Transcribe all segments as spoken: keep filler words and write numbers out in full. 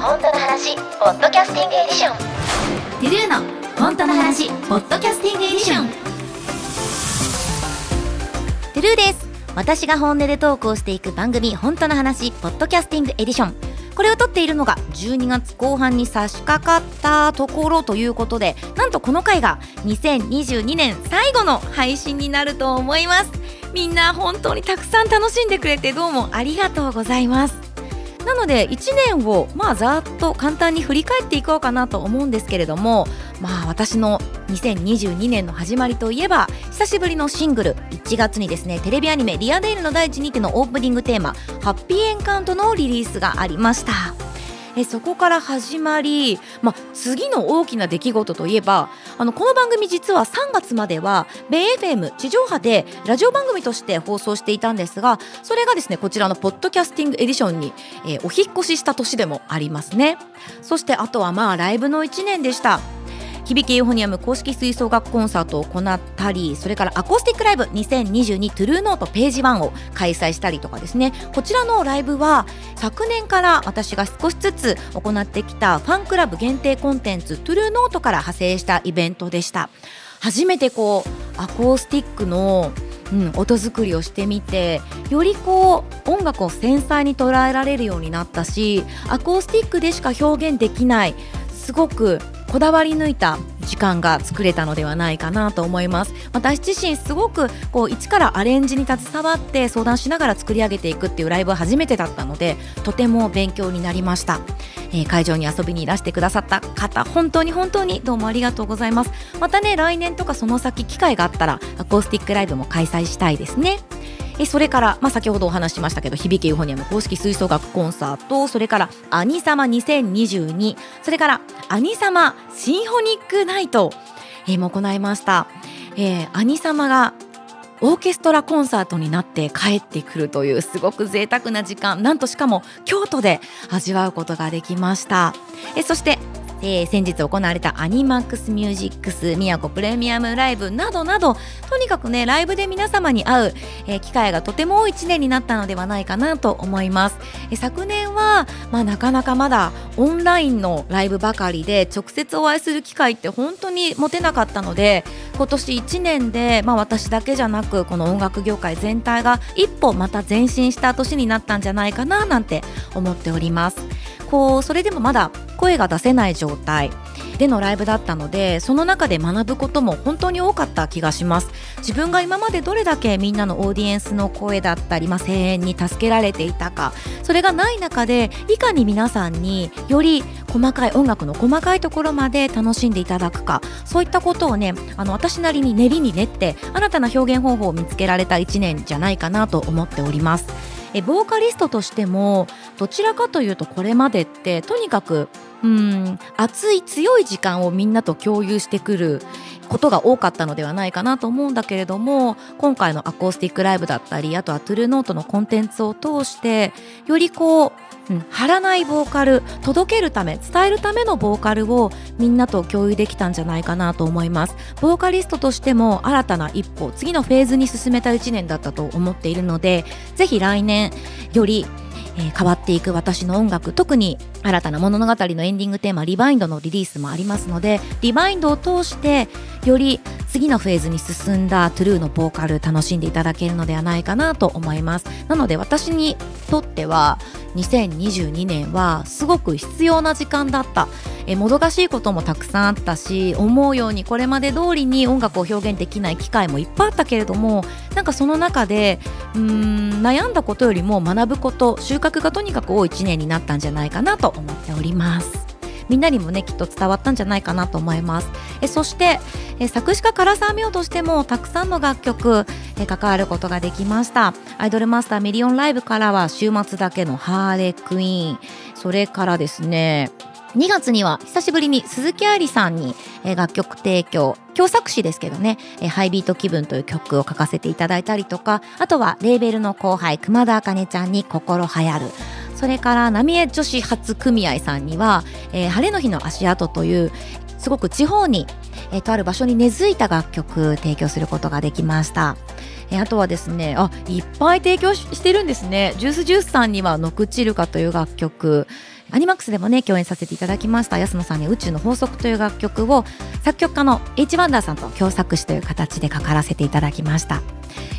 本当の話ポッドキャスティングエディション、 トゥルー の本当の話ポッドキャスティングエディション、 トゥルー です。私が本音でトークをしていく番組、本当の話ポッドキャスティングエディション、これを撮っているのがじゅうにがつこう半に差し掛かったところということで、なんとこの回がにせんにじゅうにねん最後の配信になると思います。みんな本当にたくさん楽しんでくれてどうもありがとうございます。なのでいちねんをまあざっと簡単に振り返っていこうかなと思うんですけれども、まあ私のにせんにじゅうにねんの始まりといえば、久しぶりのシングル、いちがつにですねテレビアニメリアデイルのだいいちにきのオープニングテーマハッピーエンカウントのリリースがありました。えそこから始まり、まあ、次の大きな出来事といえば、あのこの番組実はさんがつまでは米 エフエム 地上波でラジオ番組として放送していたんですが、それがですねこちらのポッドキャスティングエディションに、えー、お引っ越しした年でもありますね。そしてあとはまあライブのいちねんでした。響きユーフォニアム公式吹奏楽コンサートを行ったり、それからアコースティックライブにせんにじゅうに トゥルー ノートページワンを開催したりとかですね、こちらのライブは昨年から私が少しずつ行ってきたファンクラブ限定コンテンツ トゥルー ノートから派生したイベントでした。初めてこうアコースティックの、うん、音作りをしてみて、よりこう音楽を繊細に捉えられるようになったし、アコースティックでしか表現できないすごくこだわり抜いた時間が作れたのではないかなと思います。私自身すごくこう一からアレンジに携わって相談しながら作り上げていくっていうライブは初めてだったので、とても勉強になりました。えー、会場に遊びにいらしてくださった方、本当に本当にどうもありがとうございます。またね、来年とかその先機会があったらアコースティックライブも開催したいですね。それから、まあ、先ほどお話ししましたけど、響きユーフォニアム公式吹奏楽コンサート、それからアニサマにせんにじゅうに、それからアニサマシンフォニックナイト、えー、も行いました。えー、アニサマがオーケストラコンサートになって帰ってくるというすごく贅沢な時間、なんとしかも京都で味わうことができました。えー、そしてえー、先日行われたアニマックスミュージックス宮古プレミアムライブなどなど、とにかくねライブで皆様に会う、えー、機会がとても多いいちねんになったのではないかなと思います。えー、昨年は、まあ、なかなかまだオンラインのライブばかりで直接お会いする機会って本当に持てなかったので、今年いちねんで、まあ、私だけじゃなくこの音楽業界全体が一歩また前進した年になったんじゃないかななんて思っております。こうそれでもまだ声が出せない状態でのライブだったので、その中で学ぶことも本当に多かった気がします。自分が今までどれだけみんなのオーディエンスの声だったり、まあ、声援に助けられていたか、それがない中でいかに皆さんにより細かい音楽の細かいところまで楽しんでいただくか、そういったことをねあの私なりに練りに練って新たな表現方法を見つけられたいちねんじゃないかなと思っております。えボーカリストとしてもどちらかというとこれまでってとにかくうーん熱い強い時間をみんなと共有してくることが多かったのではないかなと思うんだけれども、今回のアコースティックライブだったり、あとは トゥルー ノートのコンテンツを通してよりこう、うん、張らないボーカル、届けるため伝えるためのボーカルをみんなと共有できたんじゃないかなと思います。ボーカリストとしても新たな一歩、次のフェーズに進めたいちねんだったと思っているので、ぜひ来年より変わっていく私の音楽、特に新たな物語のエンディングテーマリバインドのリリースもありますので、リバインドを通してより次のフェーズに進んだ トゥルー のボーカル楽しんでいただけるのではないかなと思います。なので私にとってはにせんにじゅうにねんはすごく必要な時間だった。えもどかしいこともたくさんあったし、思うようにこれまで通りに音楽を表現できない機会もいっぱいあったけれども、なんかその中でうーん悩んだことよりも学ぶこと、収穫がとにかく多いいちねんになったんじゃないかなと思っております。みんなにもねきっと伝わったんじゃないかなと思います。えそしてえ作詞家唐沢美穂としてもたくさんの楽曲え関わることができました。アイドルマスターミリオンライブからは週末だけのハーレークイーン、それからですねにがつには久しぶりに鈴木愛理さんに楽曲提供、共作詞ですけどね、ハイビート気分という曲を書かせていただいたりとか、あとはレーベルの後輩熊田茜ちゃんに心流行る、それから浪江女子発組合さんには、えー、晴れの日の足跡というすごく地方に、えー、とある場所に根付いた楽曲提供することができました。えー、あとはですね、あ、いっぱい提供 し, してるんですね。ジュースジュースさんにはノクチルカという楽曲、アニマックスでもね共演させていただきました安野さんに宇宙の法則という楽曲を作曲家の H ワンダーさんと共作詞という形で書からせていただきました。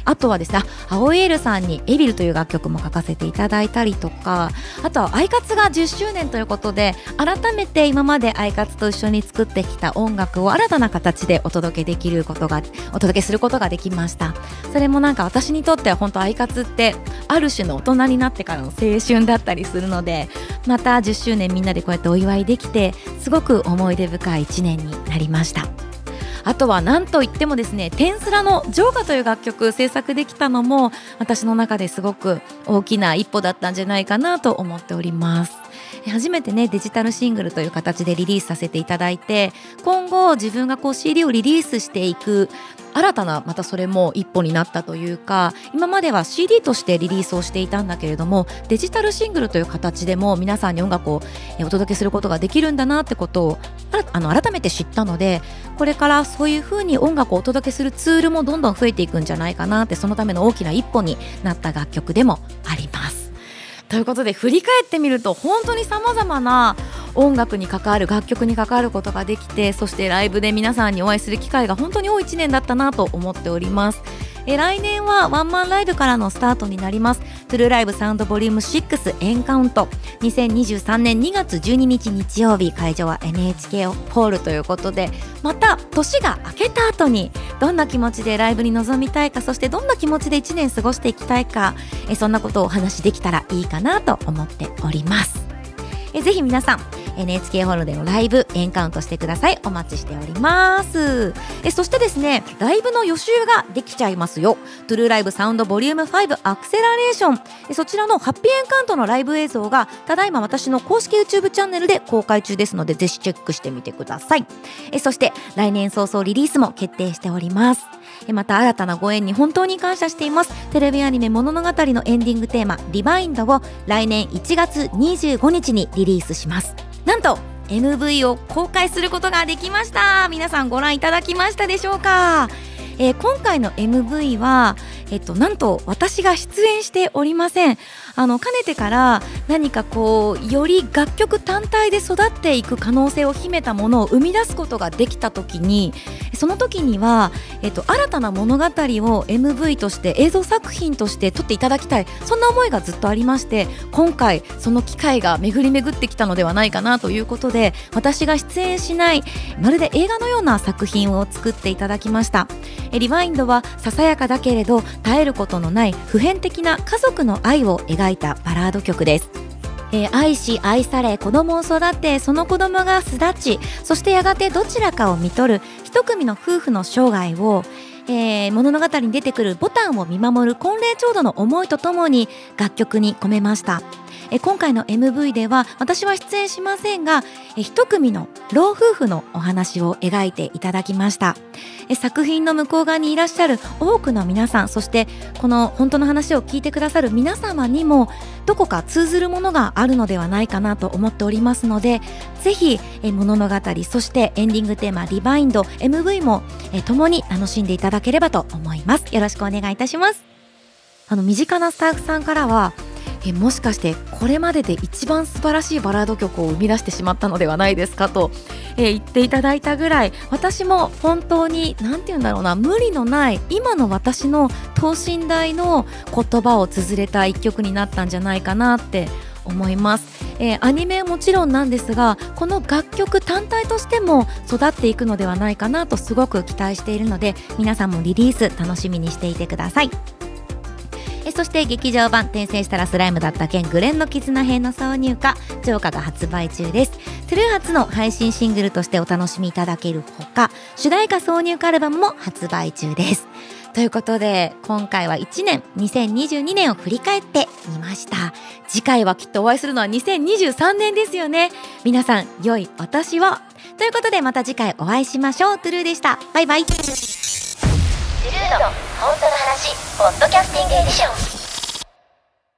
あとはですね、青いエールさんにエビルという楽曲も書かせていただいたりとか、あとはアイカツがじゅっしゅうねんということで、改めて今までアイカツと一緒に作ってきた音楽を新たな形でお届けできることがお届けすることができました。それもなんか私にとっては本当アイカツってある種の大人になってからの青春だったりするので、またじゅっしゅうねんみんなでこうやってお祝いできて、すごく思い出深いいちねんになりました。あとはなんといってもですね、テンスラのジョーカという楽曲制作できたのも私の中ですごく大きな一歩だったんじゃないかなと思っております。初めてねデジタルシングルという形でリリースさせていただいて、今後自分がこう シーディー をリリースしていく新たなまたそれも一歩になったというか、今までは シーディー としてリリースをしていたんだけれども、デジタルシングルという形でも皆さんに音楽をお届けすることができるんだなってことをあの改めて知ったので、これからそういう風に音楽をお届けするツールもどんどん増えていくんじゃないかなって、そのための大きな一歩になった楽曲でもあります。ということで振り返ってみると、本当にさまざまな音楽に関わる楽曲に関わることができて、そしてライブで皆さんにお会いする機会が本当に多いいちねんだったなと思っております。え来年はワンマンライブからのスタートになります。 トゥルー ライブサウンドボリュームろくエンカウント、にせんにじゅうさんねんにがつじゅうににち日曜日、会場は エヌエイチケー ホールということで、また年が明けた後にどんな気持ちでライブに臨みたいか、そしてどんな気持ちでいちねん過ごしていきたいか、えそんなことをお話しできたらいいかなと思っております。えぜひ皆さん エヌエイチケー ホールでのライブエンカウントしてください。お待ちしております。えそしてですね、ライブの予習ができちゃいますよ。 トゥルー ライブサウンドボリュームごアクセラレーション、えそちらのハッピーエンカウントのライブ映像がただいま私の公式 ユーチューブ チャンネルで公開中ですので、ぜひチェックしてみてください。えそして来年早々リリースも決定しております。えまた新たなご縁に本当に感謝しています。テレビアニメ物語のエンディングテーマリバインドを来年いちがつにじゅうごにちにリリースします。なんと エムブイ を公開することができました。皆さんご覧いただきましたでしょうか。えー、今回の エムブイ は、えっと、なんと私が出演しておりません。あのかねてから何かこうより楽曲単体で育っていく可能性を秘めたものを生み出すことができた時に、その時には、えっと、新たな物語を エムブイ として映像作品として撮っていただきたい、そんな思いがずっとありまして、今回その機会が巡り巡ってきたのではないかなということで、私が出演しないまるで映画のような作品を作っていただきました。リバインドはささやかだけれど絶えることのない普遍的な家族の愛を描いたバラード曲です。えー、愛し愛され子供を育て、その子供が巣立ち、そしてやがてどちらかを看取る一組の夫婦の生涯を、えー、物語に出てくるボタンを見守る婚礼調度の思いとともに楽曲に込めました。え今回の エムブイ では私は出演しませんが、え一組の老夫婦のお話を描いていただきました。え作品の向こう側にいらっしゃる多くの皆さん、そしてこの本当の話を聞いてくださる皆様にもどこか通ずるものがあるのではないかなと思っておりますので、ぜひえ物語、そしてエンディングテーマリバインド エムブイ もえ共に楽しんでいただければと思います。よろしくお願いいたします。あの身近なスタッフさんからは、えもしかしてこれまでで一番素晴らしいバラード曲を生み出してしまったのではないですかと、えー、言っていただいたぐらい、私も本当に何て言うんだろうな、無理のない今の私の等身大の言葉を綴れた一曲になったんじゃないかなって思います。えー、アニメはもちろんなんですが、この楽曲単体としても育っていくのではないかなとすごく期待しているので、皆さんもリリース楽しみにしていてください。そして劇場版転生したらスライムだった件紅蓮の絆編の挿入歌ジョーカが発売中です。トゥルー初の配信シングルとしてお楽しみいただけるほか、主題歌挿入歌アルバムも発売中です。ということで今回はいちねんにせんにじゅうにねんを振り返ってみました。次回はきっとお会いするのはにせんにじゅうさんねんですよね。皆さん良いお年をということで、また次回お会いしましょう。トゥルーでした。バイバイ。トゥルーの本当の話ポッドキャスティングエディション。